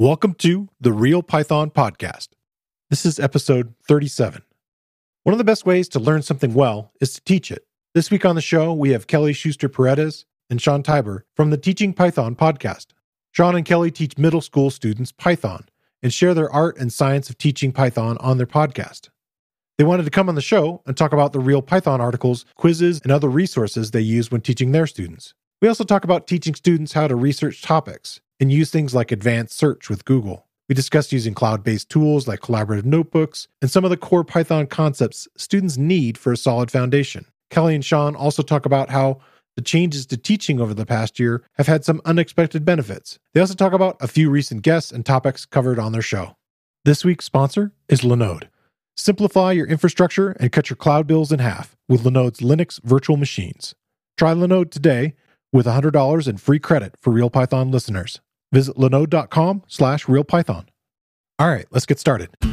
Welcome to the Real Python podcast. This is episode 37. One of the best ways to learn something well is to teach it. This week on the show, we have Kelly Schuster Paredes and Sean Tyber from the Teaching Python podcast. Sean and Kelly teach middle school students Python and share their art and science of teaching Python on their podcast. They wanted to come on the show and talk about the Real Python articles, quizzes, and other resources they use when teaching their students. We also talk about teaching students how to research topics and use things like advanced search with Google. We discussed using cloud-based tools like collaborative notebooks and some of the core Python concepts students need for a solid foundation. Kelly and Sean also talk about how the changes to teaching over the past year have had some unexpected benefits. They also talk about a few recent guests and topics covered on their show. This week's sponsor is Linode. Simplify your infrastructure and cut your cloud bills in half with Linode's Linux virtual machines. Try Linode today with $100 in free credit for RealPython listeners. Visit linode.com/realpython. All right, let's get started. The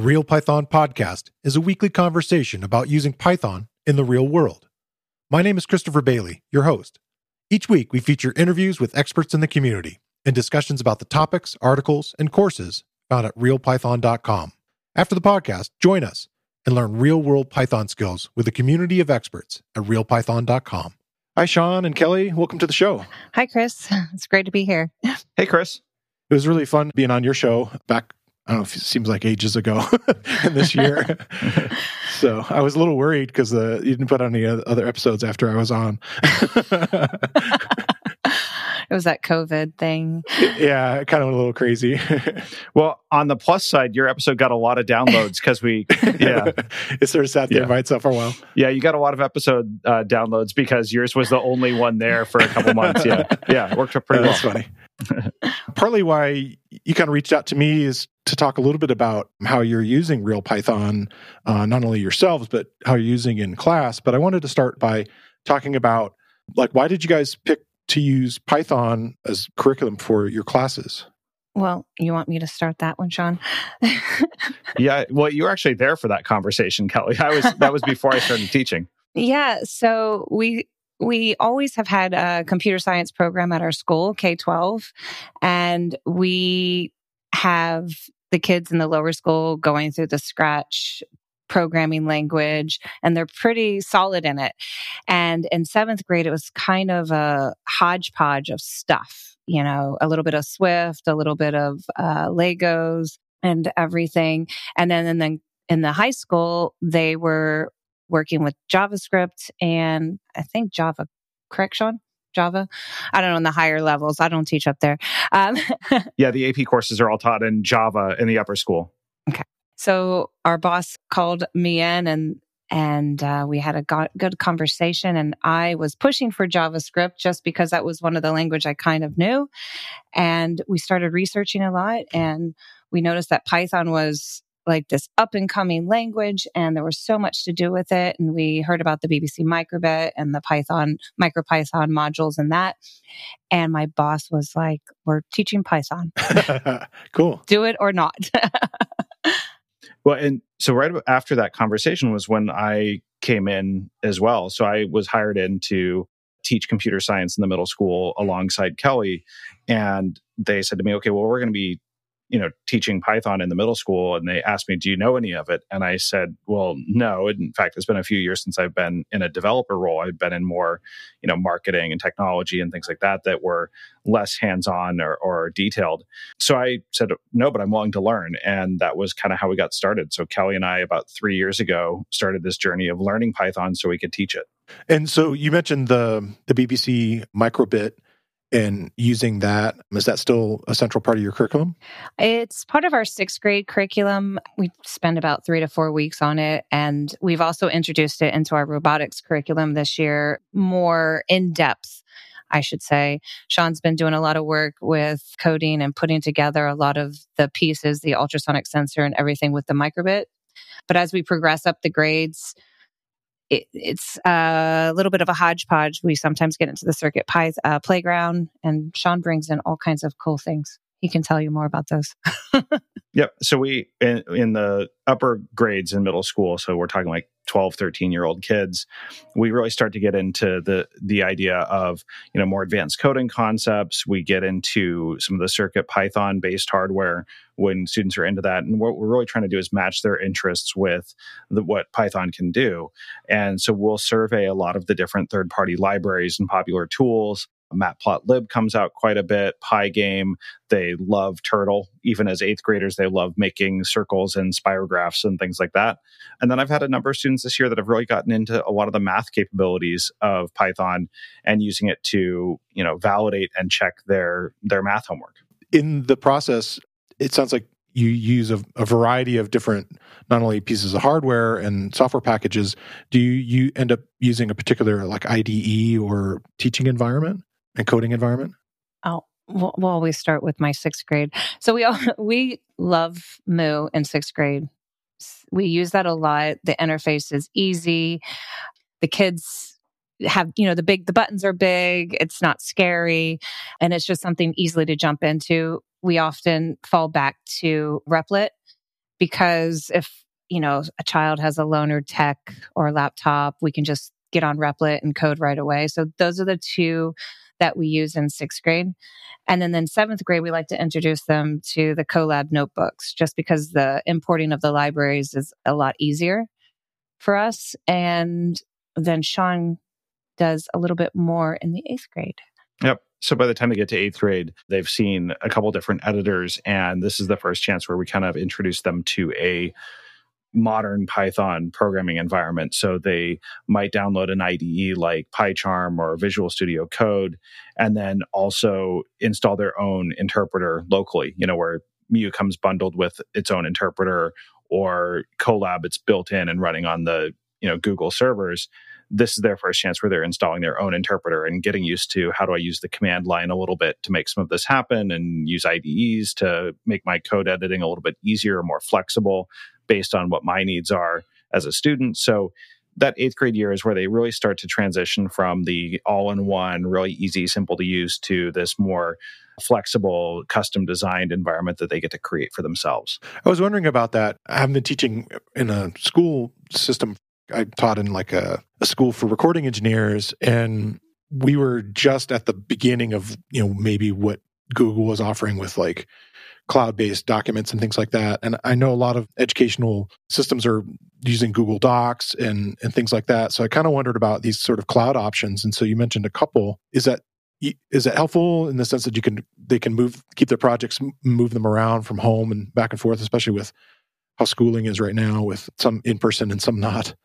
Real Python podcast is a weekly conversation about using Python in the real world. My name is Christopher Bailey, your host. Each week, we feature interviews with experts in the community and discussions about the topics, articles, and courses found at realpython.com. After the podcast, join us and learn real-world Python skills with a community of experts at realpython.com. Hi, Sean and Kelly. Welcome to the show. Hi, Chris. It's great to be here. Hey, Chris. It was really fun being on your show back, I don't know if it seems like ages ago this year. So I was a little worried because you didn't put on any other episodes after I was on. It was that COVID thing. Yeah, kind of a little crazy. Well, on the plus side, your episode got a lot of downloads because it sort of sat there by itself for a while. Yeah, you got a lot of episode downloads because yours was the only one there for a couple months. Yeah, it worked out pretty well. That's funny. Partly why you kind of reached out to me is to talk a little bit about how you're using Real Python, not only yourselves, but how you're using in class. But I wanted to start by talking about, like, why did you guys pick to use Python as curriculum for your classes? Well, you want me to start that one, Sean? Yeah, well, you were actually there for that conversation, Kelly. That was before I started teaching. Yeah, so we always have had a computer science program at our school, K-12, and we have the kids in the lower school going through the Scratch programming language, and they're pretty solid in it. And in seventh grade, it was kind of a hodgepodge of stuff, a little bit of Swift, a little bit of Legos and everything. And then in the high school, they were working with JavaScript and I think Java, correct, Sean? Java? I don't know, in the higher levels. I don't teach up there. Yeah, the AP courses are all taught in Java in the upper school. Okay. So our boss called me in and we had a good conversation, and I was pushing for JavaScript just because that was one of the language I kind of knew. And we started researching a lot, and we noticed that Python was like this up-and-coming language, and there was so much to do with it. And we heard about the BBC Micro:bit and the MicroPython modules and that. And my boss was like, we're teaching Python. Cool. Do it or not. Well, and so right after that conversation was when I came in as well. So I was hired in to teach computer science in the middle school alongside Kelly. And they said to me, okay, well, we're going to be teaching Python in the middle school. And they asked me, do you know any of it? And I said, well, no. In fact, it's been a few years since I've been in a developer role. I've been in more, marketing and technology and things like that were less hands-on or detailed. So I said, no, but I'm willing to learn. And that was kind of how we got started. So Kelly and I, about 3 years ago, started this journey of learning Python so we could teach it. And so you mentioned the BBC Micro:bit. And using that, is that still a central part of your curriculum? It's part of our sixth grade curriculum. We spend about 3 to 4 weeks on it. And we've also introduced it into our robotics curriculum this year, more in depth, I should say. Sean's been doing a lot of work with coding and putting together a lot of the pieces, the ultrasonic sensor and everything with the Micro:bit. But as we progress up the grades, it's a little bit of a hodgepodge. We sometimes get into the CircuitPython playground, and Sean brings in all kinds of cool things. He can tell you more about those. Yep. So we, in the upper grades in middle school, so we're talking like 12, 13-year-old kids, we really start to get into the idea of, you know, more advanced coding concepts. We get into some of the CircuitPython-based hardware when students are into that. And what we're really trying to do is match their interests with what Python can do. And so we'll survey a lot of the different third-party libraries and popular tools. Matplotlib comes out quite a bit. PyGame, they love Turtle. Even as 8th graders, they love making circles and spirographs and things like that. And then I've had a number of students this year that have really gotten into a lot of the math capabilities of Python and using it to, you know, validate and check their math homework. In the process, it sounds like you use a variety of different, not only pieces of hardware and software packages. Do you end up using a particular like IDE or teaching environment? And coding environment? Oh, we'll always start with my 6th grade. So we love Moo in 6th grade. We use that a lot. The interface is easy. The kids have, you know, the buttons are big. It's not scary. And it's just something easily to jump into. We often fall back to Replit because if, you know, a child has a loaner tech or a laptop, we can just get on Replit and code right away. So those are the two that we use in 6th grade. And then in 7th grade, we like to introduce them to the Colab notebooks, just because the importing of the libraries is a lot easier for us. And then Sean does a little bit more in the 8th grade. Yep. So by the time they get to 8th grade, they've seen a couple different editors, and this is the first chance where we kind of introduce them to a modern Python programming environment. So they might download an IDE like PyCharm or Visual Studio Code, and then also install their own interpreter locally, you know, where Moo comes bundled with its own interpreter, or Colab, it's built in and running on the, you know, Google servers. This is their first chance where they're installing their own interpreter and getting used to, how do I use the command line a little bit to make some of this happen, and use IDEs to make my code editing a little bit easier, more flexible, based on what my needs are as a student. So that 8th grade year is where they really start to transition from the all-in-one, really easy, simple to use, to this more flexible, custom-designed environment that they get to create for themselves. I was wondering about that. I haven't been teaching in a school system. I taught in like a school for recording engineers, and we were just at the beginning of, you know, maybe what Google was offering with like cloud-based documents and things like that. And I know a lot of educational systems are using Google Docs and things like that. So I kind of wondered about these sort of cloud options. And so you mentioned a couple. Is that helpful in the sense that they can keep their projects, move them around from home and back and forth, especially with how schooling is right now, with some in person and some not?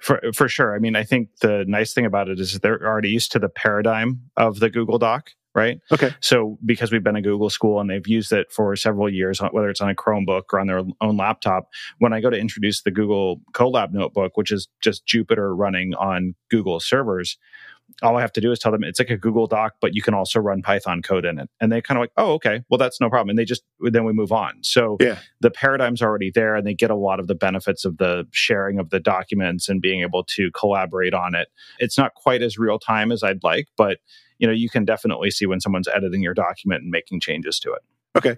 For sure. I mean, I think the nice thing about it is that they're already used to the paradigm of the Google Doc. Right? Okay. So because we've been a Google school and they've used it for several years, whether it's on a Chromebook or on their own laptop, when I go to introduce the Google Colab notebook, which is just Jupyter running on Google servers, all I have to do is tell them it's like a Google Doc, but you can also run Python code in it. And they kind of like, oh, okay, well, that's no problem. And then we move on. So The paradigm's already there, and they get a lot of the benefits of the sharing of the documents and being able to collaborate on it. It's not quite as real time as I'd like, but you know, you can definitely see when someone's editing your document and making changes to it. Okay.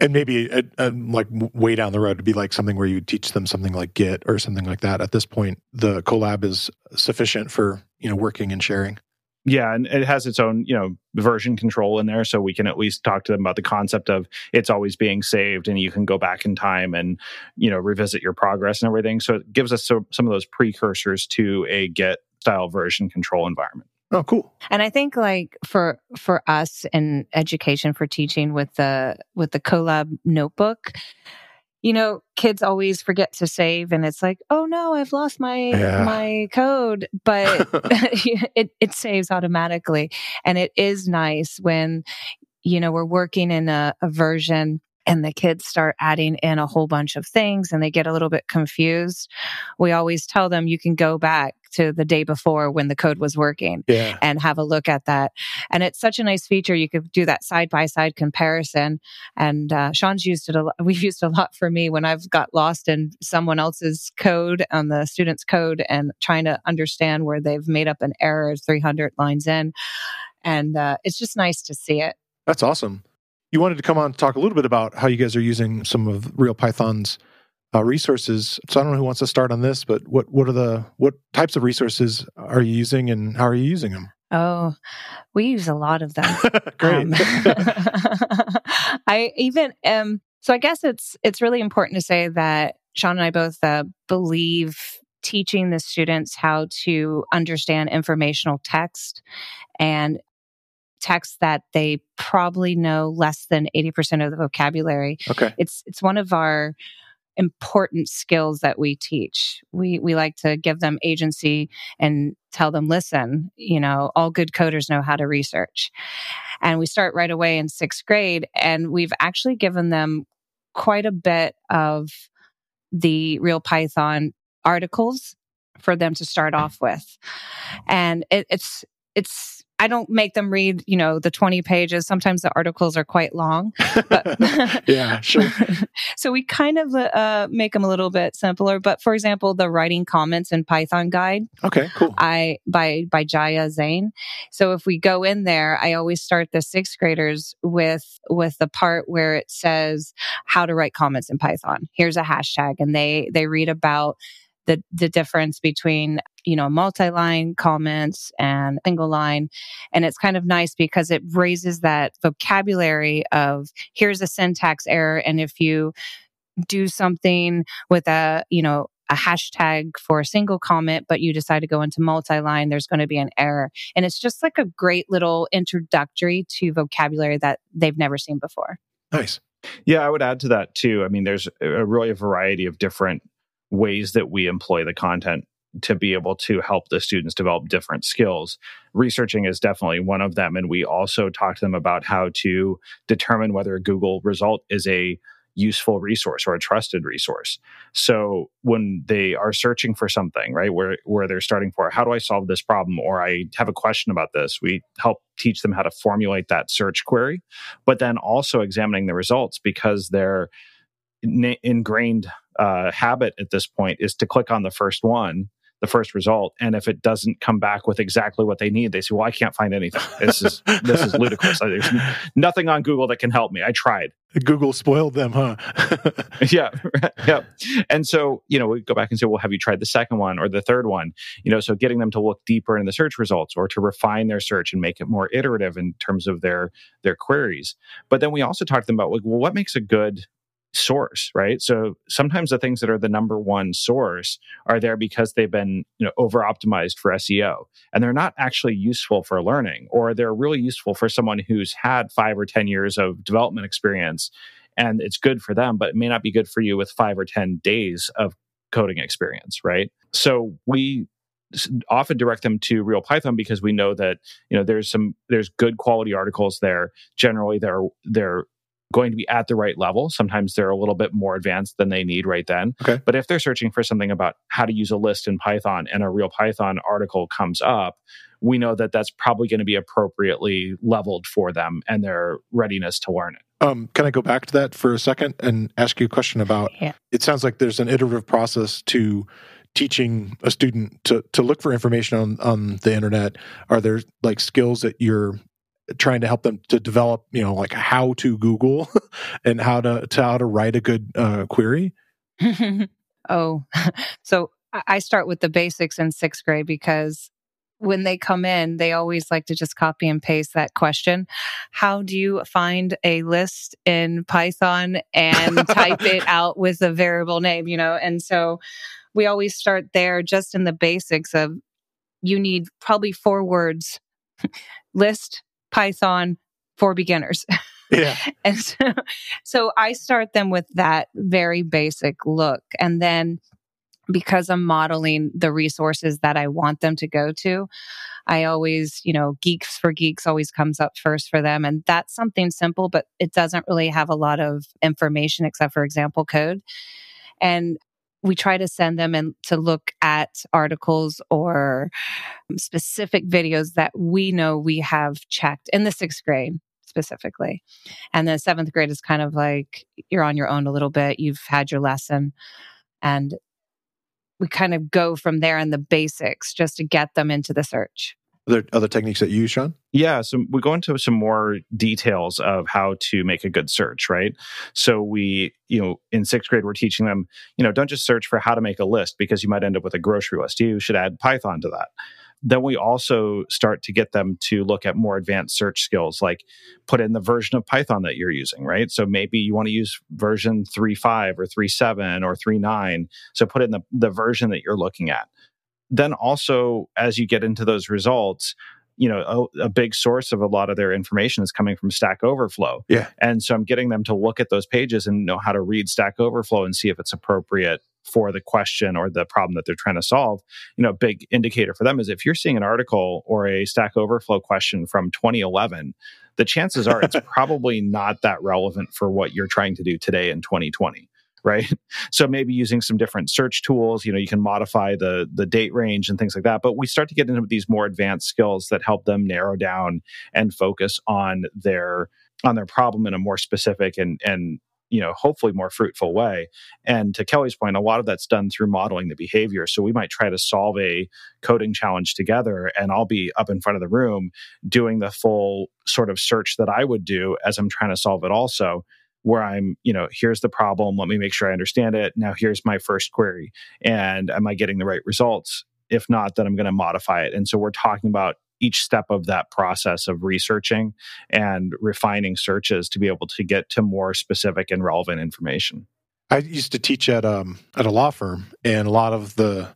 And maybe like way down the road to be like something where you teach them something like Git or something like that. At this point, the Colab is sufficient for, you know, working and sharing. Yeah, and it has its own, you know, version control in there, so we can at least talk to them about the concept of it's always being saved, and you can go back in time and, you know, revisit your progress and everything. So it gives us some of those precursors to a Git style version control environment. Oh, cool. And I think like for us in education, for teaching with the Colab notebook, you know, kids always forget to save, and it's like, oh no, I've lost my code, but it saves automatically. And it is nice when, you know, we're working in a version and the kids start adding in a whole bunch of things and they get a little bit confused. We always tell them you can go back to the day before when the code was working and have a look at that. And it's such a nice feature. You could do that side-by-side comparison. And Sean's used it a lot. We've used it a lot for me when I've got lost in someone else's code on the student's code and trying to understand where they've made up an error 300 lines in. And it's just nice to see it. That's awesome. You wanted to come on and talk a little bit about how you guys are using some of Real Python's resources. So I don't know who wants to start on this, but what types of resources are you using and how are you using them? Oh, we use a lot of them. Great. So I guess it's really important to say that Sean and I both believe teaching the students how to understand informational text and text that they probably know less than 80% of the vocabulary. Okay. It's one of our important skills that we teach. We like to give them agency and tell them, listen, all good coders know how to research. And we start right away in 6th grade, and we've actually given them quite a bit of the Real Python articles for them to start off with. And it's I don't make them read, the 20 pages. Sometimes the articles are quite long. But yeah, sure. So we kind of make them a little bit simpler. But for example, the writing comments in Python guide. Okay, cool. By Jaya Zane. So if we go in there, I always start the 6th graders with the part where it says how to write comments in Python. Here's a hashtag, and they read about the difference between multi-line comments and single line. And it's kind of nice because it raises that vocabulary of here's a syntax error. And if you do something with a hashtag for a single comment, but you decide to go into multi-line, there's going to be an error. And it's just like a great little introductory to vocabulary that they've never seen before. Nice. Yeah, I would add to that too. I mean, there's really a variety of different ways that we employ the content to be able to help the students develop different skills. Researching is definitely one of them. And we also talk to them about how to determine whether a Google result is a useful resource or a trusted resource. So when they are searching for something, right, where they're starting for, how do I solve this problem? Or I have a question about this. We help teach them how to formulate that search query, but then also examining the results, because they're ingrained habit at this point is to click on the first one, the first result, and if it doesn't come back with exactly what they need, they say, well, I can't find anything. This is ludicrous. There's nothing on Google that can help me. I tried. Google spoiled them, huh? Yeah. And so, we go back and say, well, have you tried the second one or the third one? So getting them to look deeper in the search results or to refine their search and make it more iterative in terms of their queries. But then we also talk to them about, what makes a good source, right? So sometimes the things that are the number one source are there because they've been over-optimized for SEO, and they're not actually useful for learning, or they're really useful for someone who's had 5 or 10 years of development experience, and it's good for them, but it may not be good for you with 5 or 10 days of coding experience, right? So we often direct them to Real Python because we know that there's good quality articles there. Generally, they're going to be at the right level. Sometimes they're a little bit more advanced than they need right then. Okay. But if they're searching for something about how to use a list in Python and a Real Python article comes up, we know that that's probably going to be appropriately leveled for them and their readiness to learn it. Can I go back to that for a second and ask you a question about, it sounds like there's an iterative process to teaching a student to look for information on the internet. Are there skills that you're trying to help them to develop, how to Google and how to write a good query? Oh, so I start with the basics in 6th grade because when they come in, they always like to just copy and paste that question. How do you find a list in Python and type it out with a variable name, And so we always start there just in the basics of you need probably 4 words, list, Python for beginners. Yeah. And so I start them with that very basic look. And then because I'm modeling the resources that I want them to go to, I always, Geeks for Geeks always comes up first for them. And that's something simple, but it doesn't really have a lot of information except for example code. And we try to send them in to look at articles or specific videos that we know we have checked in the 6th grade. Specifically. And the 7th grade is kind of like you're on your own a little bit. You've had your lesson. And we kind of go from there in the basics just to get them into the search. Are there other techniques that you use, Sean? Yeah, so we go into some more details of how to make a good search, right? So we, in 6th grade, we're teaching them, don't just search for how to make a list because you might end up with a grocery list. You should add Python to that. Then we also start to get them to look at more advanced search skills, like put in the version of Python that you're using, right? So maybe you want to use version 3.5 or 3.7 or 3.9. So put in the version that you're looking at. Then also, as you get into those results, a big source of a lot of their information is coming from Stack Overflow. Yeah. And so I'm getting them to look at those pages and know how to read Stack Overflow and see if it's appropriate for the question or the problem that they're trying to solve. A big indicator for them is if you're seeing an article or a Stack Overflow question from 2011, the chances are it's probably not that relevant for what you're trying to do today in 2020. Right? So maybe using some different search tools, you can modify the date range and things like that. But we start to get into these more advanced skills that help them narrow down and focus on their problem in a more specific and hopefully more fruitful way. And to Kelly's point, a lot of that's done through modeling the behavior. So we might try to solve a coding challenge together, and I'll be up in front of the room doing the full sort of search that I would do as I'm trying to solve it also. Where I'm, here's the problem. Let me make sure I understand it. Now, here's my first query. And am I getting the right results? If not, then I'm going to modify it. And so we're talking about each step of that process of researching and refining searches to be able to get to more specific and relevant information. I used to teach at a law firm, and a lot of the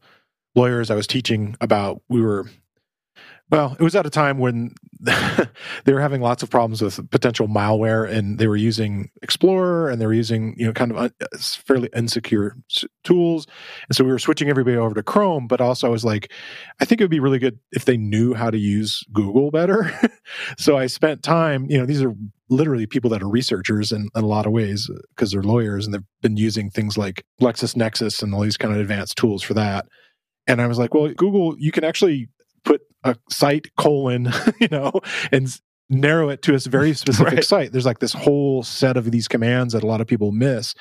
lawyers I was teaching about, it was at a time when they were having lots of problems with potential malware, and they were using Explorer, and they were using fairly insecure tools. And so we were switching everybody over to Chrome, but also I was like, I think it would be really good if they knew how to use Google better. So I spent time, these are literally people that are researchers in a lot of ways because they're lawyers, and they've been using things like LexisNexis and all these kind of advanced tools for that. And I was like, well, Google, you can actually put a site : and narrow it to a very specific right. site. There's this whole set of these commands that a lot of people miss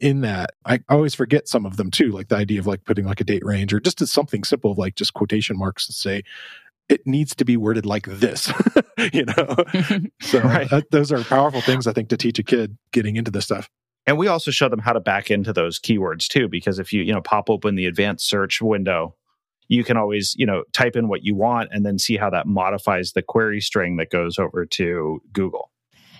in that. I always forget some of them too, like the idea of putting a date range or just something simple of just quotation marks to say, it needs to be worded like this, So right. Those are powerful things, I think, to teach a kid getting into this stuff. And we also show them how to back into those keywords too, because if you, pop open the advanced search window, you can always, type in what you want and then see how that modifies the query string that goes over to Google.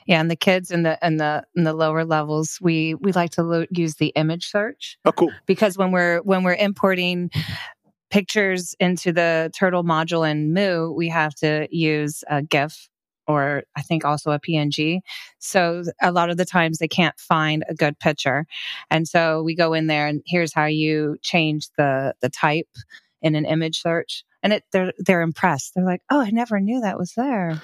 Yeah, and the kids in the lower levels, we like to use the image search. Oh, cool! Because when we're importing pictures into the Turtle module in Moo, we have to use a GIF or I think also a PNG. So a lot of the times they can't find a good picture, and so we go in there and here's how you change the type in an image search, and they're impressed. They're like, "Oh, I never knew that was there."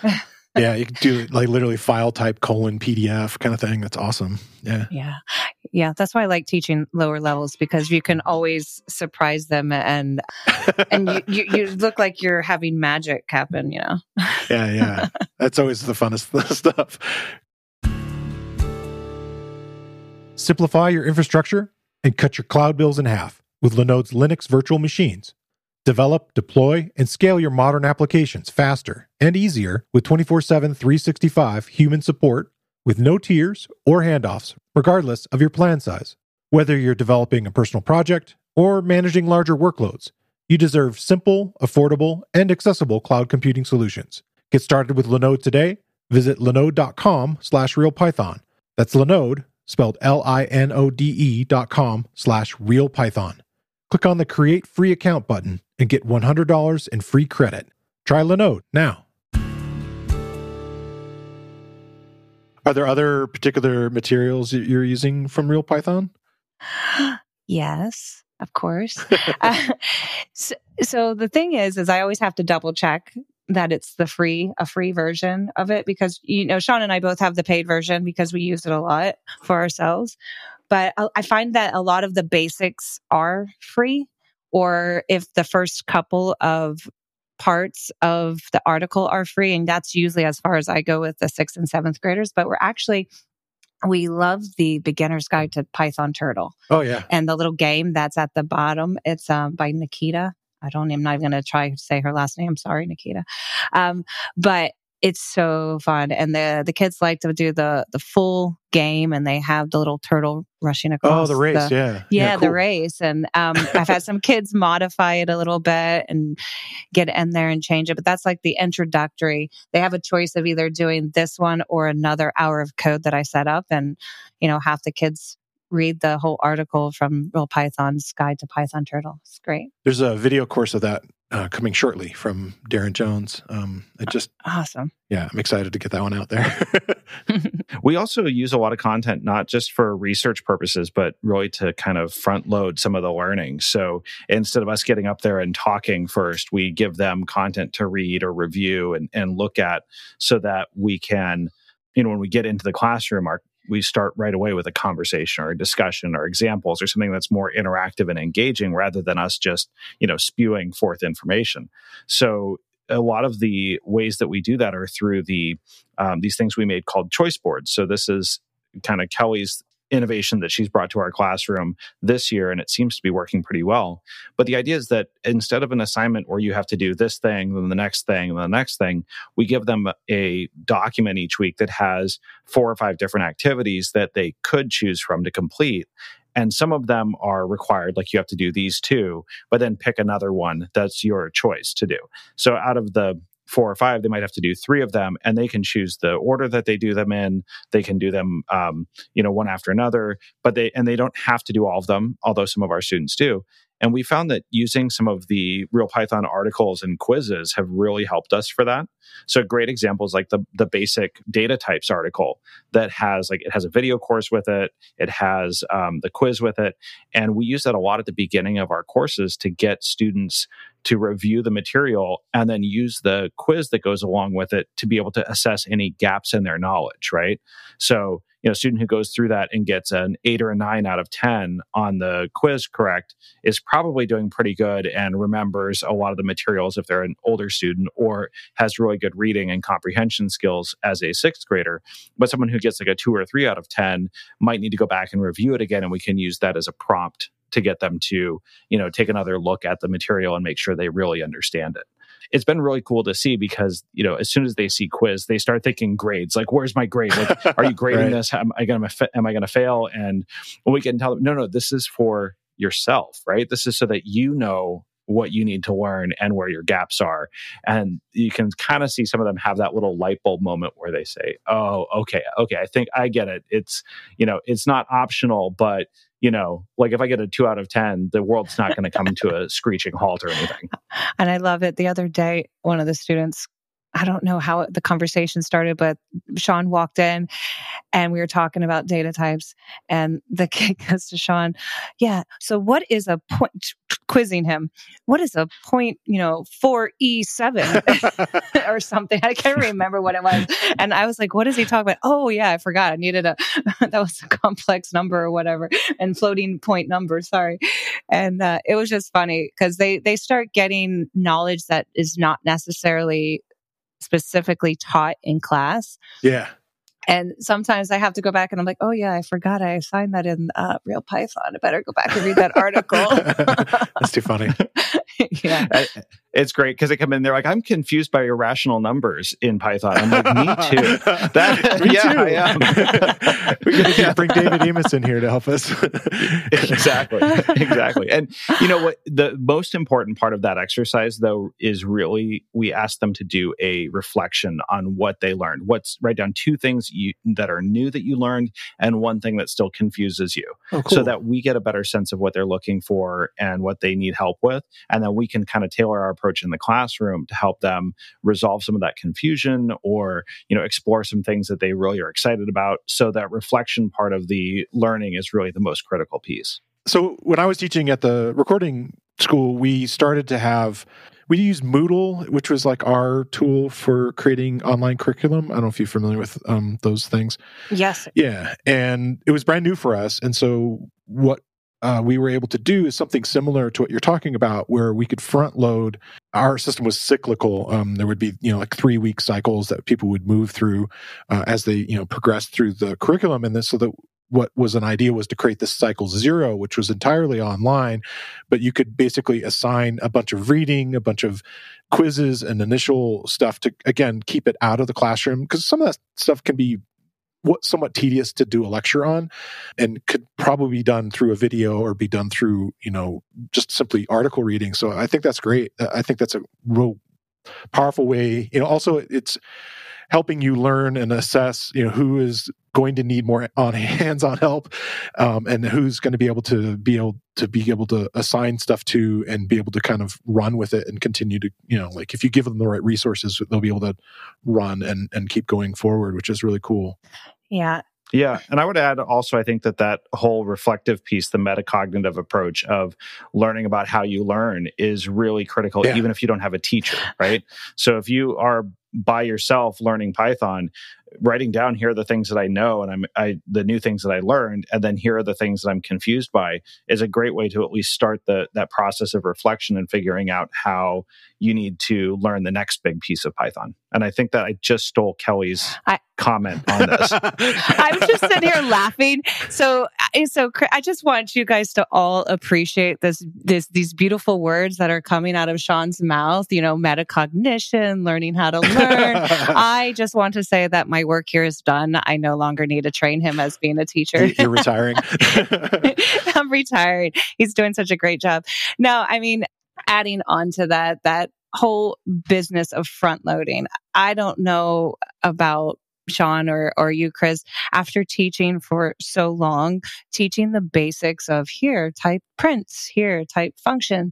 Yeah, you can do literally file type /PDF kind of thing. That's awesome. Yeah. That's why I like teaching lower levels, because you can always surprise them, and you look like you're having magic happen. Yeah. That's always the funnest stuff. Simplify your infrastructure and cut your cloud bills in half with Linode's Linux virtual machines. Develop, deploy, and scale your modern applications faster and easier with 24/7, 365 human support with no tiers or handoffs, regardless of your plan size. Whether you're developing a personal project or managing larger workloads, you deserve simple, affordable, and accessible cloud computing solutions. Get started with Linode today. Visit linode.com/realpython. That's Linode, spelled linode.com/realpython. Click on the Create Free Account button and get $100 in free credit. Try Linode now. Are there other particular materials that you're using from Real Python? Yes. of course. So the thing is I always have to double check that it's a free version of it, because, you know, Sean and I both have the paid version because we use it a lot for ourselves. But I find that a lot of the basics are free, or if the first couple of parts of the article are free, and that's usually as far as I go with the 6th and 7th graders. But we love the Beginner's Guide to Python Turtle. Oh yeah, and the little game that's at the bottom. It's by Nikita. I'm not even going to try to say her last name. Sorry, Nikita. But it's so fun, and the kids like to do the full game, and they have the little turtle rushing across. Oh, the race, the race. And I've had some kids modify it a little bit and get in there and change it. But that's like the introductory. They have a choice of either doing this one or another hour of code that I set up, and half the kids read the whole article from Real Python's Guide to Python Turtle. It's great. There's a video course of that coming shortly from Darren Jones. Awesome. Yeah, I'm excited to get that one out there. We also use a lot of content, not just for research purposes, but really to kind of front load some of the learning. So instead of us getting up there and talking first, we give them content to read or review and look at, so that we can, when we get into the classroom, we start right away with a conversation or a discussion or examples or something that's more interactive and engaging, rather than us just, spewing forth information. So a lot of the ways that we do that are through these things we made called choice boards. So this is kind of Kelly's innovation that she's brought to our classroom this year, and it seems to be working pretty well. But the idea is that instead of an assignment where you have to do this thing, then the next thing, and the next thing, we give them a document each week that has 4 or 5 different activities that they could choose from to complete. And some of them are required, like you have to do these 2, but then pick another one that's your choice to do. So out of the 4 or 5, they might have to do 3 of them, and they can choose the order that they do them in. They can do them, one after another, but they don't have to do all of them, although some of our students do. And we found that using some of the Real Python articles and quizzes have really helped us for that. So great examples like the basic data types article that has a video course with it. It has the quiz with it. And we use that a lot at the beginning of our courses to get students to review the material and then use the quiz that goes along with it to be able to assess any gaps in their knowledge, right? So a student who goes through that and gets an 8 or a 9 out of 10 on the quiz correct is probably doing pretty good and remembers a lot of the materials if they're an older student, or has really good reading and comprehension skills as a 6th grader. But someone who gets a 2 or a 3 out of 10 might need to go back and review it again, and we can use that as a prompt to get them to, take another look at the material and make sure they really understand it. It's been really cool to see because, as soon as they see quiz, they start thinking grades. Like, where's my grade? Like, are you grading right. this? Am I going to fail? And we can tell them, no, this is for yourself, right? This is so that you know what you need to learn and where your gaps are. And you can kind of see some of them have that little light bulb moment where they say, oh, okay, I think I get it. It's, it's not optional, but, if I get a 2 out of 10, the world's not going to come to a screeching halt or anything. And I love it. The other day, one of the students, I don't know how the conversation started, but Sean walked in and we were talking about data types, and the kid goes to Sean, yeah, so what is a point, quizzing him, what is a point, 4E7 or something? I can't remember what it was. And I was like, what is he talking about? Oh yeah, I forgot. I needed that was a complex number or whatever, and floating point number, sorry. And it was just funny because they start getting knowledge that is not necessarily specifically taught in class. Yeah. And sometimes I have to go back and I'm like, oh yeah, I forgot I assigned that in Real Python. I better go back and read that article. That's too funny. Yeah. It's great because they come in, they're like, I'm confused by irrational numbers in Python. I'm like, me too. Me too. I am. We're going to bring David Emus in here to help us. Exactly. And what the most important part of that exercise, though, is really we ask them to do a reflection on what they learned. Write down 2 things that are new that you learned, and 1 thing that still confuses you. Oh, cool. So that we get a better sense of what they're looking for and what they need help with. And then we can kind of tailor our approach in the classroom to help them resolve some of that confusion, or explore some things that they really are excited about. So that reflection part of the learning is really the most critical piece. So when I was teaching at the recording school, we used Moodle, which was like our tool for creating online curriculum. I don't know if you're familiar with those things. Yes. Yeah. And it was brand new for us. And so what we were able to do is something similar to what you're talking about, where we could front load. Our system was cyclical. There would be, like 3-week cycles that people would move through as they, progressed through the curriculum. And then so that what was an idea was to create this cycle 0, which was entirely online, but you could basically assign a bunch of reading, a bunch of quizzes and initial stuff to, again, keep it out of the classroom, because some of that stuff can be somewhat tedious to do a lecture on, and could probably be done through a video or be done through, just simply article reading. So I think that's great. I think that's a real powerful way. Also it's helping you learn and assess, who is going to need more hands-on help, and who's going to be able to assign stuff to and be able to kind of run with it and continue to, like if you give them the right resources, they'll be able to run and keep going forward, which is really cool. Yeah. Yeah. And I would add also, I think that whole reflective piece, the metacognitive approach of learning about how you learn is really critical, yeah. Even if you don't have a teacher, right? So if you are by yourself learning Python, writing down here are the things that I know and the new things that I learned, and then here are the things that I'm confused by, is a great way to at least start that process of reflection and figuring out how you need to learn the next big piece of Python. And I think that I just stole Kelly's comment on this. I was just sitting here laughing. So I just want you guys to all appreciate these beautiful words that are coming out of Sean's mouth. Metacognition, learning how to learn. I just want to say that my work here is done. I no longer need to train him as being a teacher. You're retiring. I'm retired. He's doing such a great job. No, I mean, adding on to that whole business of front loading. I don't know about Sean or you, Chris, after teaching for so long, teaching the basics of here, type prints, here, type function,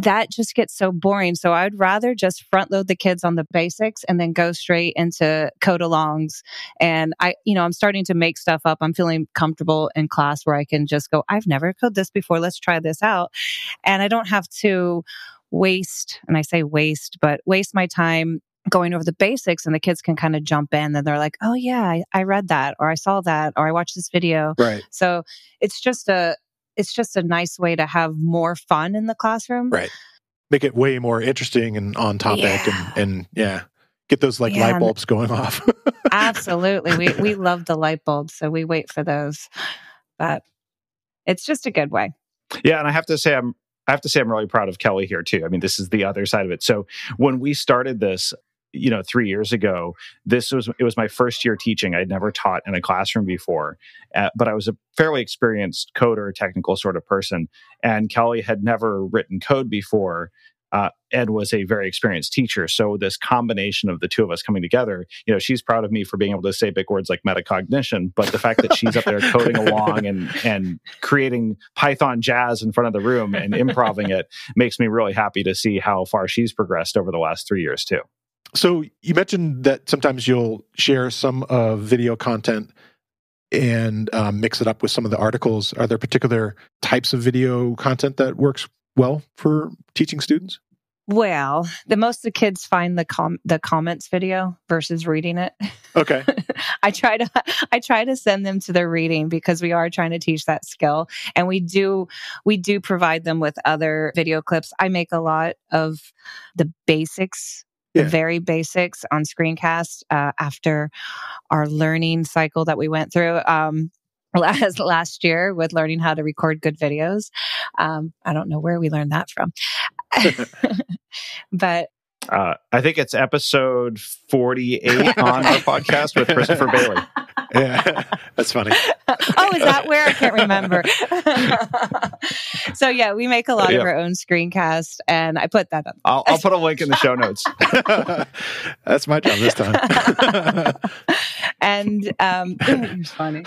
that just gets so boring. So I'd rather just front load the kids on the basics and then go straight into code alongs. And I'm starting to make stuff up. I'm feeling comfortable in class where I can just go, I've never coded this before. Let's try this out. And I don't have to waste my time going over the basics, and the kids can kind of jump in and they're like, oh yeah, I read that, or I saw that, or I watched this video. Right. So it's just a nice way to have more fun in the classroom. Right. Make it way more interesting and on topic, yeah. and yeah. Get those light bulbs going off. Absolutely. We love the light bulbs, so we wait for those. But it's just a good way. Yeah, and I have to say I'm really proud of Kelly here too. I mean, this is the other side of it. So when we started this, 3 years ago, it was my first year teaching. I'd never taught in a classroom before, but I was a fairly experienced coder, technical sort of person. And Kelly had never written code before. Ed was a very experienced teacher. So this combination of the two of us coming together, she's proud of me for being able to say big words like metacognition, but the fact that she's up there coding along and creating Python jazz in front of the room and improving it makes me really happy to see how far she's progressed over the last 3 years too. So you mentioned that sometimes you'll share some video content and mix it up with some of the articles. Are there particular types of video content that works well for teaching students? Well, most of the kids find the comments video versus reading it. Okay. I try to send them to their reading, because we are trying to teach that skill, and we do provide them with other video clips. I make a lot of the basics. Yeah. The very basics on screencast after our learning cycle that we went through. Last year with learning how to record good videos. I don't know where we learned that from. But I think it's episode 48 on our podcast with Christopher Bailey. Yeah, that's funny. Oh, is that where? I can't remember. So yeah, we make a lot of our own screencast, and I put that up. I'll put a link in the show notes. That's my job this time. And it's funny.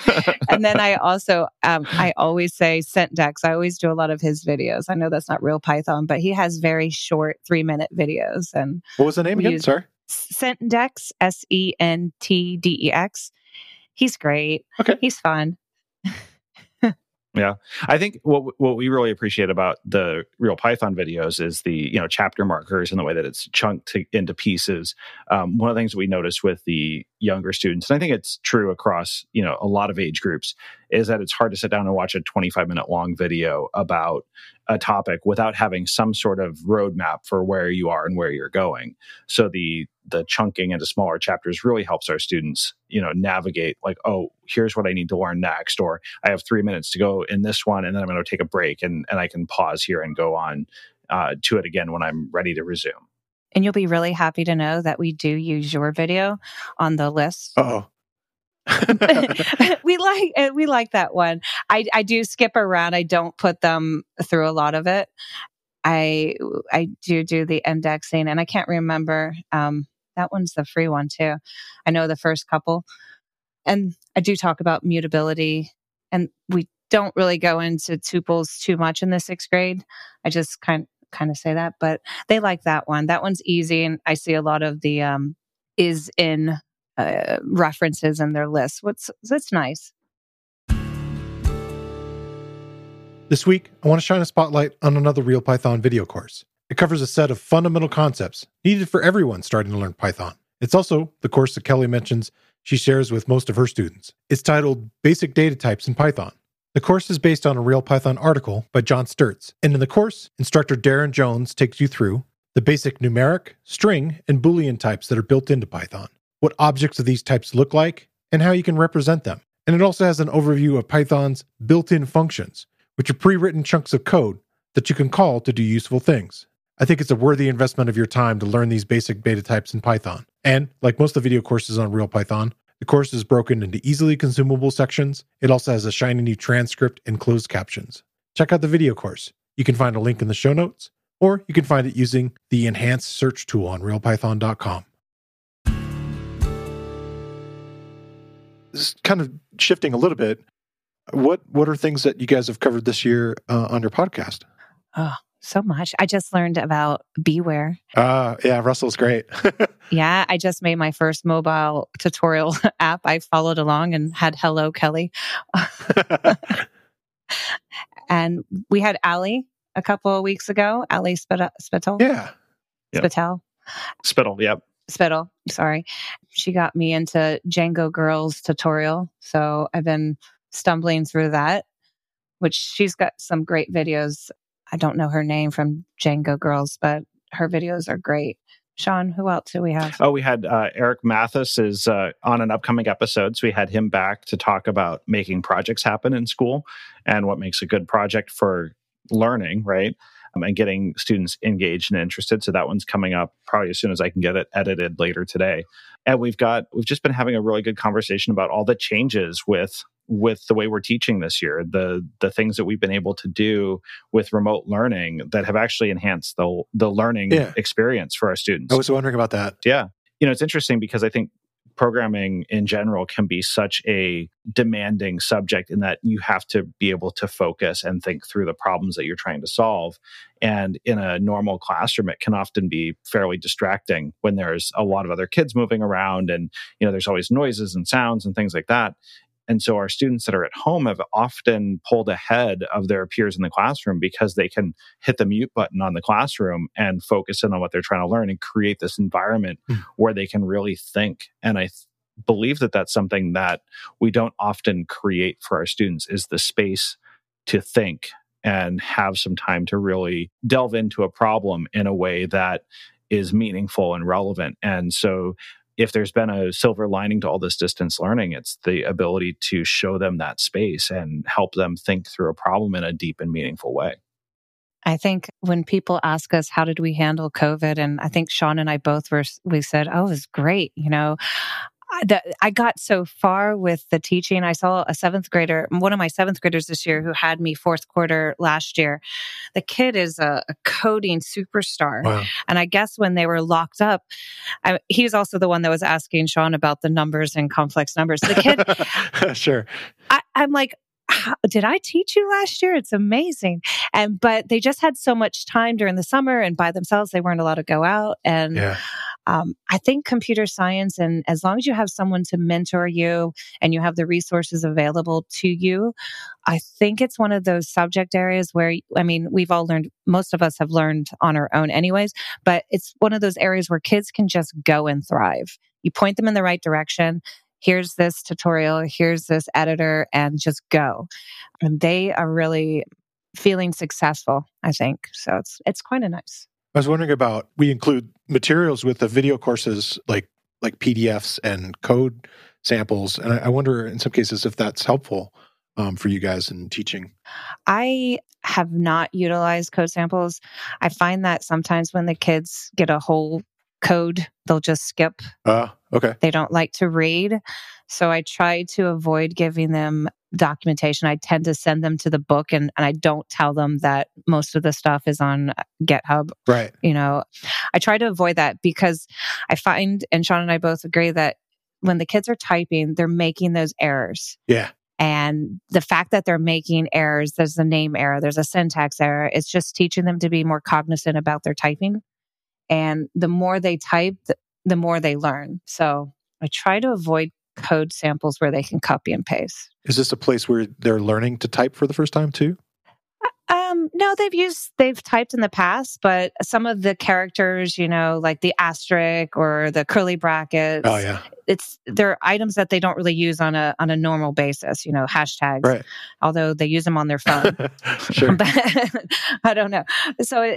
And then I also, I always say Sentdex. I always do a lot of his videos. I know that's not Real Python, but he has very short 3-minute videos. And what was the name again? Sorry, Sentdex. SENTDEX. He's great. Okay. He's fun. Yeah. I think what we really appreciate about the Real Python videos is the, you know, chapter markers and the way that it's chunked into pieces. One of the things we noticed with the younger students, and I think it's true across, you know, a lot of age groups, is that it's hard to sit down and watch a 25-minute long video about a topic without having some sort of roadmap for where you are and where you're going. So the chunking into smaller chapters really helps our students, you know, navigate like, oh, here's what I need to learn next, or I have 3 minutes to go in this one, and then I'm going to take a break, and I can pause here and go on to it again when I'm ready to resume. And you'll be really happy to know that we do use your video on the list. Oh. we like that one. I do skip around. I don't put them through a lot of it. I do the indexing, and I can't remember. That one's the free one too. I know the first couple, and I do talk about mutability, and we don't really go into tuples too much in the sixth grade. I just kind of say that, but they like that one. That one's easy, and I see a lot of the is in references in their lists. That's nice. This week, I want to shine a spotlight on another Real Python video course. It covers a set of fundamental concepts needed for everyone starting to learn Python. It's also the course that Kelly mentions she shares with most of her students. It's titled Basic Data Types in Python. The course is based on a Real Python article by John Sturts, and in the course, instructor Darren Jones takes you through the basic numeric, string, and Boolean types that are built into Python, what objects of these types look like, and how you can represent them. And it also has an overview of Python's built-in functions, which are pre-written chunks of code that you can call to do useful things. I think it's a worthy investment of your time to learn these basic data types in Python. And like most of the video courses on Real Python, the course is broken into easily consumable sections. It also has a shiny new transcript and closed captions. Check out the video course. You can find a link in the show notes, or you can find it using the enhanced search tool on realpython.com. This is kind of shifting a little bit. What are things that you guys have covered this year on your podcast? Oh, so much. I just learned about Beware. Yeah, Russell's great. Yeah, I just made my first mobile tutorial app. I followed along and had Hello, Kelly. And we had Allie a couple of weeks ago. Allie Spittle? Yeah. Spittle, yep. Spittle, sorry. She got me into Django Girls tutorial. So I've been stumbling through that, which she's got some great videos. I don't know her name from Django Girls, but her videos are great. Sean, who else do we have? Oh, we had Eric Matthes is on an upcoming episode. So we had him back to talk about making projects happen in school and what makes a good project for learning, right? And getting students engaged and interested. So that one's coming up probably as soon as I can get it edited later today. And we've just been having a really good conversation about all the changes with the way we're teaching this year, the things that we've been able to do with remote learning that have actually enhanced the learning experience for our students. I was wondering about that. Yeah. You know, it's interesting because I think programming in general can be such a demanding subject in that you have to be able to focus and think through the problems that you're trying to solve. And in a normal classroom, it can often be fairly distracting when there's a lot of other kids moving around and, you know, there's always noises and sounds and things like that. And so our students that are at home have often pulled ahead of their peers in the classroom because they can hit the mute button on the classroom and focus in on what they're trying to learn and create this environment where they can really think. And I believe that that's something that we don't often create for our students, is the space to think and have some time to really delve into a problem in a way that is meaningful and relevant. And so if there's been a silver lining to all this distance learning, it's the ability to show them that space and help them think through a problem in a deep and meaningful way. I think when people ask us, how did we handle COVID? And I think Sean and I both we said, oh, it was great. You know, I got so far with the teaching. I saw a seventh grader, one of my seventh graders this year who had me fourth quarter last year. The kid is a coding superstar. Wow. And I guess when they were locked up, he was also the one that was asking Sean about the numbers and complex numbers. The kid, sure. I'm like, did I teach you last year? It's amazing. But they just had so much time during the summer and by themselves, they weren't allowed to go out. And I think computer science, and as long as you have someone to mentor you and you have the resources available to you, I think it's one of those subject areas where, I mean, we've all learned, most of us have learned on our own anyways, but it's one of those areas where kids can just go and thrive. You point them in the right direction. Here's this tutorial, here's this editor, and just go. And they are really feeling successful, I think. So it's quite a nice. I was wondering about, we include materials with the video courses like PDFs and code samples. And I wonder in some cases if that's helpful for you guys in teaching. I have not utilized code samples. I find that sometimes when the kids get a whole code, they'll just skip. Okay. They don't like to read. So I try to avoid giving them documentation. I tend to send them to the book and I don't tell them that most of the stuff is on GitHub. Right. You know, I try to avoid that because I find, and Sean and I both agree, that when the kids are typing, they're making those errors. Yeah. And the fact that they're making errors, there's a name error, there's a syntax error. It's just teaching them to be more cognizant about their typing. And the more they type, the more they learn. So I try to avoid code samples where they can copy and paste. Is this a place where they're learning to type for the first time too? No, they've typed in the past, but some of the characters, you know, like the asterisk or the curly brackets. Oh yeah. They're items that they don't really use on a normal basis, you know, hashtags, right. Although they use them on their phone. Sure. But I don't know. So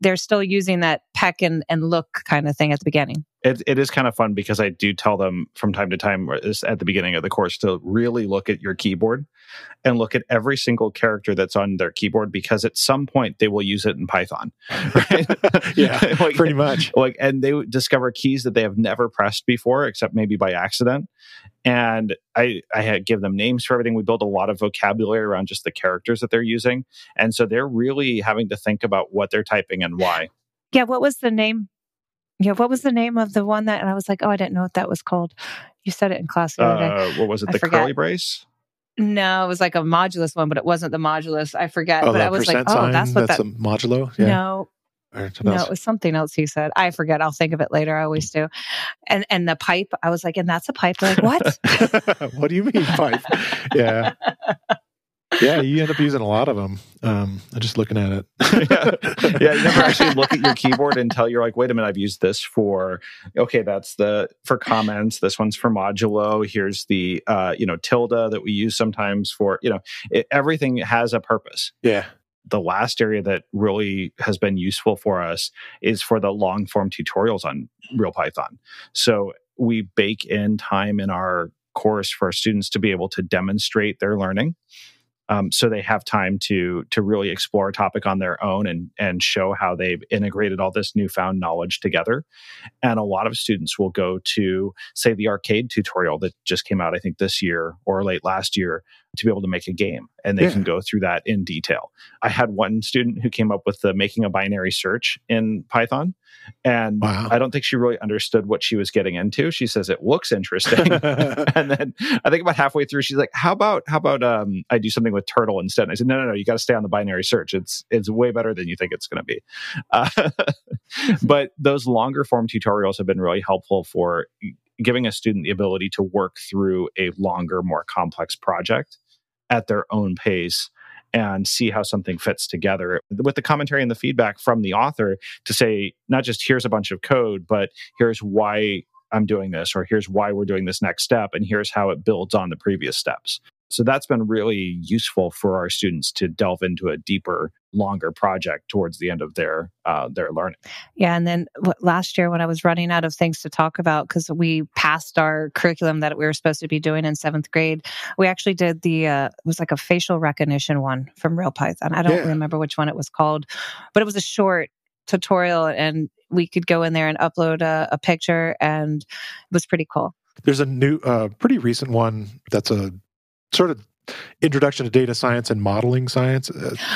they're still using that peck and look kind of thing at the beginning. It is kind of fun because I do tell them from time to time at the beginning of the course to really look at your keyboard and look at every single character that's on their keyboard, because at some point they will use it in Python. Right? Yeah, pretty much. And they discover keys that they have never pressed before, except maybe by accident. And I give them names for everything. We build a lot of vocabulary around just the characters that they're using. And so they're really having to think about what they're typing and why. Yeah, what was the name? Yeah, what was the name of the one that? And I was like, oh, I didn't know what that was called. You said it in class the other day. What was it? I forget. Curly brace? No, it was like a modulus one, but it wasn't the modulus. I forget. Oh, but I was like, sign, that's what that's a modulo? Yeah. No, it was something else he said. I forget. I'll think of it later. I always do. And the pipe, I was like, and that's a pipe. They're like, what? What do you mean pipe? Yeah. Yeah, you end up using a lot of them. I'm just looking at it. Yeah, you never actually look at your keyboard until you're like, wait a minute, I've used this for, okay, that's for comments. This one's for modulo. Here's the, tilde that we use sometimes for, everything has a purpose. Yeah. The last area that really has been useful for us is for the long form tutorials on Real Python. So we bake in time in our course for students to be able to demonstrate their learning. So they have time to really explore a topic on their own and show how they've integrated all this newfound knowledge together. And a lot of students will go to, say, the arcade tutorial that just came out, I think, this year or late last year, to be able to make a game. And they can go through that in detail. I had one student who came up with making a binary search in Python. And wow. I don't think she really understood what she was getting into. She says, it looks interesting. And then I think about halfway through, she's like, how about I do something with Turtle instead? And I said, no, you got to stay on the binary search. It's way better than you think it's going to be. But those longer form tutorials have been really helpful for giving a student the ability to work through a longer, more complex project at their own pace and see how something fits together with the commentary and the feedback from the author to say, not just here's a bunch of code, but here's why I'm doing this, or here's why we're doing this next step, and here's how it builds on the previous steps. So that's been really useful for our students to delve into a deeper, longer project towards the end of their learning. Yeah, and then last year when I was running out of things to talk about, because we passed our curriculum that we were supposed to be doing in 7th grade, we actually did it was like a facial recognition one from Real Python. I don't remember which one it was called, but it was a short tutorial, and we could go in there and upload a picture, and it was pretty cool. There's a new, pretty recent one that's a sort of introduction to data science and modeling science.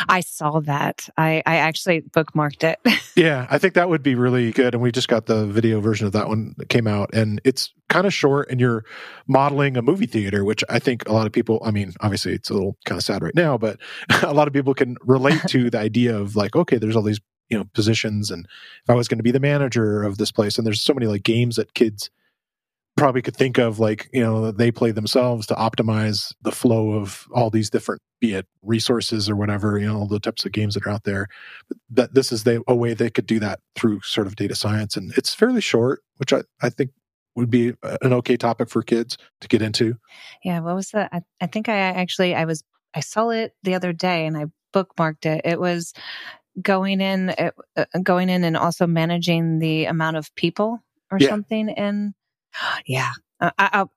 I saw that. I actually bookmarked it. Yeah, I think that would be really good. And we just got the video version of that one that came out. And it's kind of short, and you're modeling a movie theater, which I think a lot of people, I mean, obviously it's a little kind of sad right now, but a lot of people can relate to the idea of like, okay, there's all these positions, and if I was going to be the manager of this place. And there's so many like games that kids probably could think of, like, they play themselves to optimize the flow of all these different, be it resources or whatever, all the types of games that are out there. But that this is a way they could do that through sort of data science. And it's fairly short, which I think would be an okay topic for kids to get into. Yeah. What was that? I think I saw it the other day and I bookmarked it. It was going in and also managing the amount of people or something. And yeah,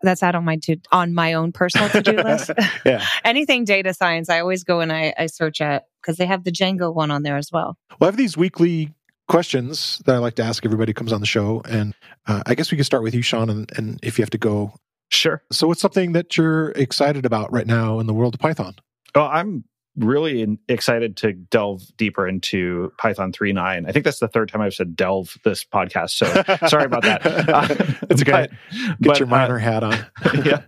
that's out on my own personal to-do list. Yeah. Anything data science, I always go and I search at, because they have the Django one on there as well. Well, I have these weekly questions that I like to ask everybody who comes on the show. And I guess we could start with you, Sean, and if you have to go. Sure. So what's something that you're excited about right now in the world of Python? Oh, I'm really excited to delve deeper into Python 3.9. I think that's the third time I've said delve this podcast, so sorry about that. It's okay. Get your minor hat on. Yeah.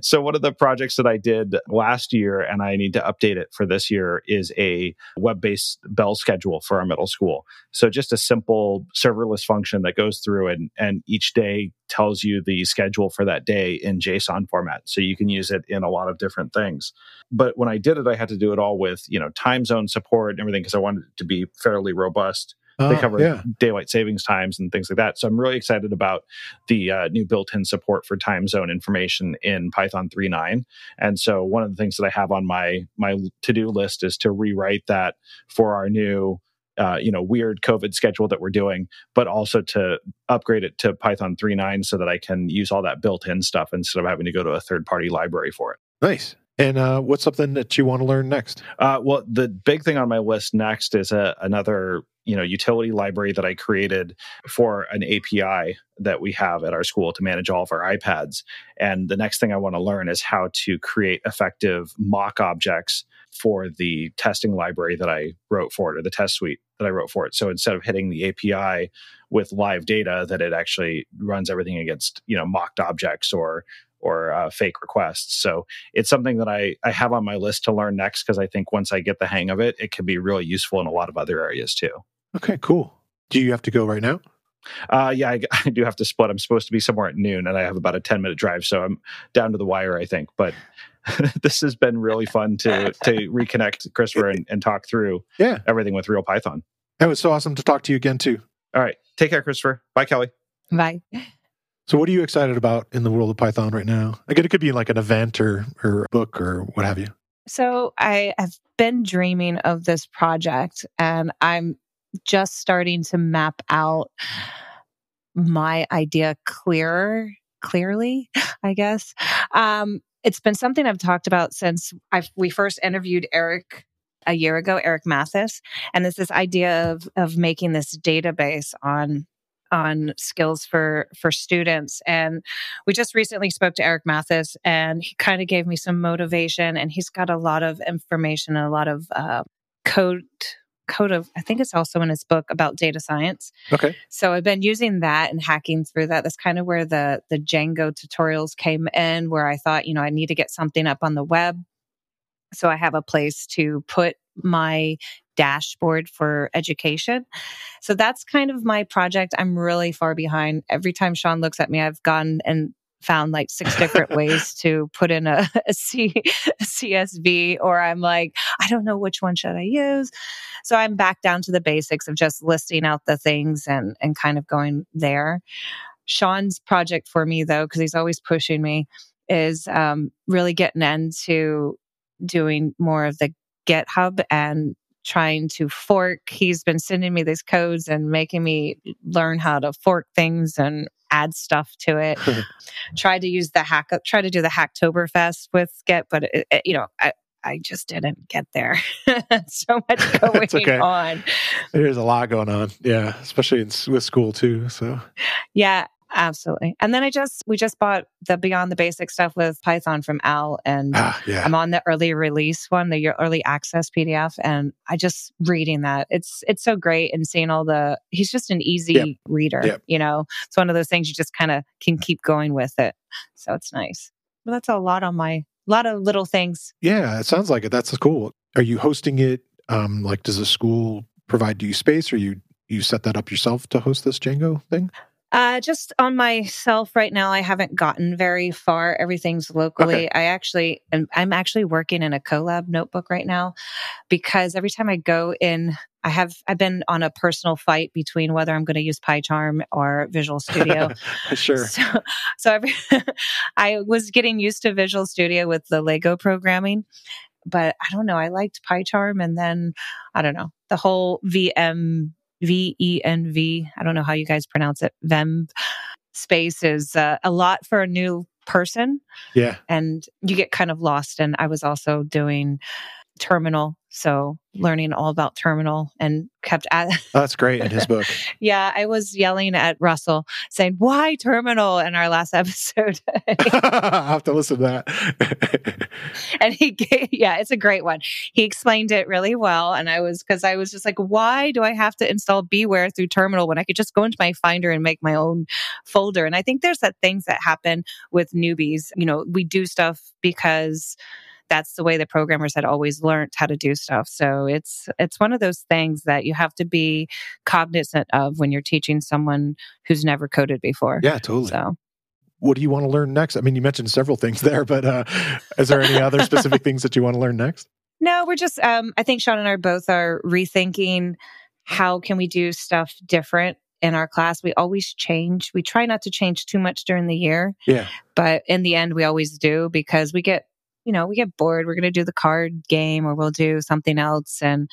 So one of the projects that I did last year, and I need to update it for this year, is a web-based bell schedule for our middle school. So just a simple serverless function that goes through and each day tells you the schedule for that day in JSON format. So you can use it in a lot of different things. But when I did it, I had to do it all with, time zone support and everything, because I wanted it to be fairly robust. They cover daylight savings times and things like that. So I'm really excited about the new built-in support for time zone information in Python 3.9. And so one of the things that I have on my to-do list is to rewrite that for our new weird COVID schedule that we're doing, but also to upgrade it to Python 3.9 so that I can use all that built-in stuff instead of having to go to a third-party library for it. Nice. And what's something that you want to learn next? Well, the big thing on my list next is another utility library that I created for an API that we have at our school to manage all of our iPads. And the next thing I want to learn is how to create effective mock objects for the testing library that I wrote for it, or the test suite that I wrote for it. So instead of hitting the API with live data, that it actually runs everything against, mocked objects or fake requests. So it's something that I have on my list to learn next, because I think once I get the hang of it, it can be really useful in a lot of other areas too. Okay, cool. Do you have to go right now? Yeah, I do have to split. I'm supposed to be somewhere at noon, and I have about a 10-minute drive, so I'm down to the wire, I think. But this has been really fun to reconnect, Christopher, and talk through everything with Real Python. It was so awesome to talk to you again, too. All right. Take care, Christopher. Bye, Kelly. Bye. So what are you excited about in the world of Python right now? Again, it could be like an event or a book or what have you. So I have been dreaming of this project, and I'm just starting to map out my idea clearly, I guess. It's been something I've talked about since we first interviewed Eric a year ago, Eric Matthes. And it's this idea of making this database on skills for students. And we just recently spoke to Eric Matthes, and he kind of gave me some motivation, and he's got a lot of information and a lot of code of, I think it's also in his book about data science. Okay. So I've been using that and hacking through that. That's kind of where the Django tutorials came in, where I thought, I need to get something up on the web. So I have a place to put my dashboard for education. So that's kind of my project. I'm really far behind. Every time Sean looks at me, I've gone and found like 6 different ways to put in a CSV, or I'm like, I don't know which one should I use. So I'm back down to the basics of just listing out the things and kind of going there. Sean's project for me, though, because he's always pushing me, is really getting into doing more of the GitHub and trying to fork. He's been sending me these codes and making me learn how to fork things and add stuff to it. Try to do the Hacktoberfest with Git, but I just didn't get there. So much going on. There's a lot going on. Yeah. Especially with school too. So yeah, absolutely. And then we just bought the Beyond the Basic stuff with Python from Al, and I'm on the early release one, the early access PDF, and I just reading that. It's so great, and seeing he's just an easy reader, It's one of those things you just kind of can keep going with it. So it's nice. But that's a lot on lot of little things. Yeah, it sounds like it. That's cool. Are you hosting it? Does the school provide you space, or you set that up yourself to host this Django thing? Just on myself right now, I haven't gotten very far. Everything's locally. Okay. I'm actually working in a Colab notebook right now, because every time I go in, I've been on a personal fight between whether I'm going to use PyCharm or Visual Studio. Sure. So I was getting used to Visual Studio with the Lego programming, but I don't know. I liked PyCharm, and then I don't know, the whole VENV, I don't know how you guys pronounce it, VENV space is a lot for a new person. Yeah. And you get kind of lost. And I was also doing terminal, so learning all about terminal, and kept at... Oh, that's great, in his book. Yeah, I was yelling at Russell saying, why terminal, in our last episode. I'll have to listen to that. And it's a great one. He explained it really well, and I was just like, why do I have to install Beware through terminal when I could just go into my Finder and make my own folder? And I think there's that things that happen with newbies. You know, we do stuff because that's the way the programmers had always learned how to do stuff. So it's one of those things that you have to be cognizant of when you're teaching someone who's never coded before. Yeah, totally. So, what do you want to learn next? I mean, you mentioned several things there, but is there any other specific things that you want to learn next? No, we're just, I think Sean and I both are rethinking how can we do stuff different in our class. We always change. We try not to change too much during the year. Yeah. But in the end, we always do, because we get bored. We're going to do the card game, or we'll do something else. And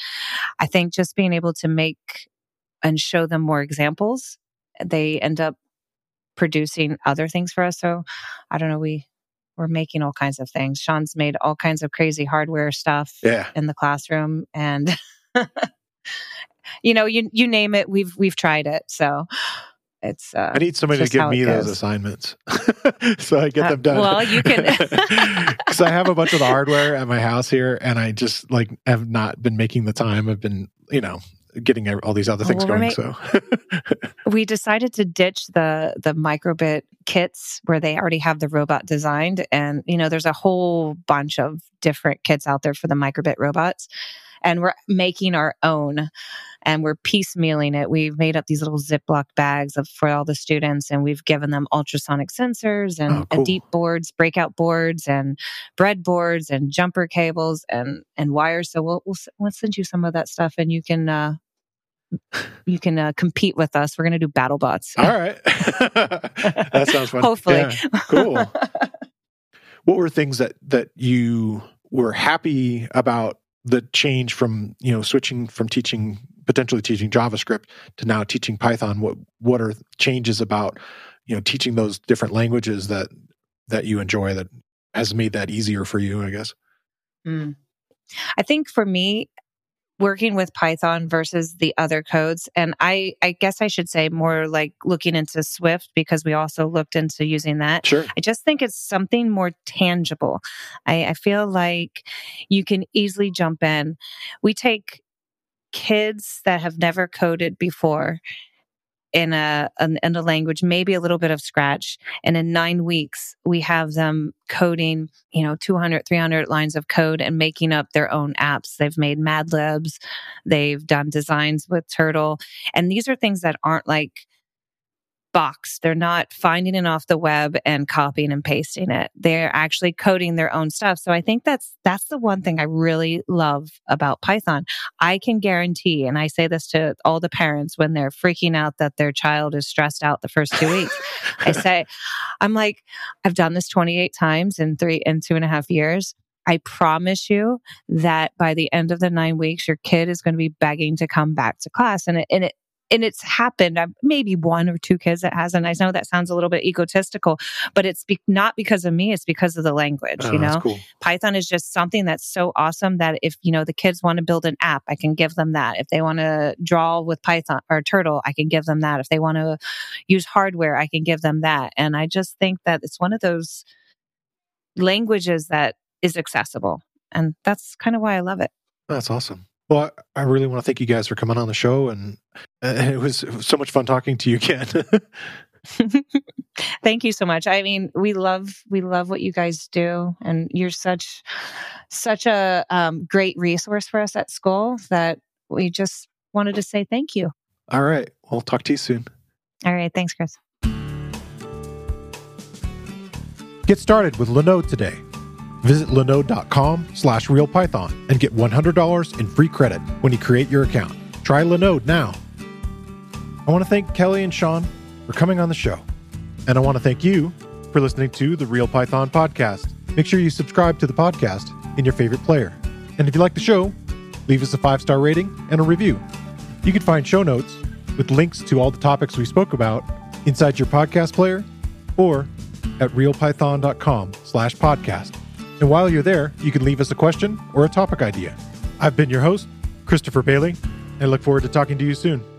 I think just being able to make and show them more examples, they end up producing other things for us. So I don't know, we're making all kinds of things. Sean's made all kinds of crazy hardware stuff in the classroom, and you name it, we've tried it. So it's I need somebody to give me those assignments so I get them done. Well, you can, because I have a bunch of the hardware at my house here, and I just like have not been making the time. I've been, getting all these other things going. So we decided to ditch the MicroBit kits where they already have the robot designed, and there's a whole bunch of different kits out there for the MicroBit robots. And we're making our own, and we're piecemealing it. We've made up these little Ziploc bags for all the students, and we've given them ultrasonic sensors and, oh, cool, and deep boards, breakout boards, and breadboards, and jumper cables, and wires. So we'll send you some of that stuff, and you can compete with us. We're going to do battle bots. All right, that sounds fun. Hopefully, yeah. Cool. What were things that you were happy about? The change from, switching from potentially teaching JavaScript to now teaching Python, what are changes about, teaching those different languages that you enjoy that has made that easier for you, I guess? I think for me, working with Python versus the other codes, and I guess I should say more like looking into Swift, because we also looked into using that. Sure. I just think it's something more tangible. I feel like you can easily jump in. We take kids that have never coded before in a language, maybe a little bit of Scratch, and in 9 weeks, we have them coding, 200, 300 lines of code and making up their own apps. They've made Matplotlibs, they've done designs with Turtle. And these are things that aren't like boxed. They're not finding it off the web and copying and pasting it. They're actually coding their own stuff. So I think that's the one thing I really love about Python. I can guarantee, and I say this to all the parents when they're freaking out that their child is stressed out the first 2 weeks. I'm like, I've done this 28 times in 2.5 years. I promise you that by the end of the 9 weeks, your kid is going to be begging to come back to class. And it's happened. Maybe one or two kids that hasn't. I know that sounds a little bit egotistical, but it's not because of me. It's because of the language. That's cool. Python is just something that's so awesome that if the kids want to build an app, I can give them that. If they want to draw with Python or Turtle, I can give them that. If they want to use hardware, I can give them that. And I just think that it's one of those languages that is accessible, and that's kind of why I love it. That's awesome. Well, I really want to thank you guys for coming on the show, and it was so much fun talking to you again. Thank you so much. I mean, we love what you guys do, and you're such a great resource for us at school that we just wanted to say thank you. All right. We'll talk to you soon. All right. Thanks, Chris. Get started with Linode today. Visit linode.com/realpython and get $100 in free credit when you create your account. Try Linode now. I want to thank Kelly and Sean for coming on the show. And I want to thank you for listening to the Real Python podcast. Make sure you subscribe to the podcast in your favorite player. And if you like the show, leave us a 5-star rating and a review. You can find show notes with links to all the topics we spoke about inside your podcast player or at realpython.com/podcast. And while you're there, you can leave us a question or a topic idea. I've been your host, Christopher Bailey, and I look forward to talking to you soon.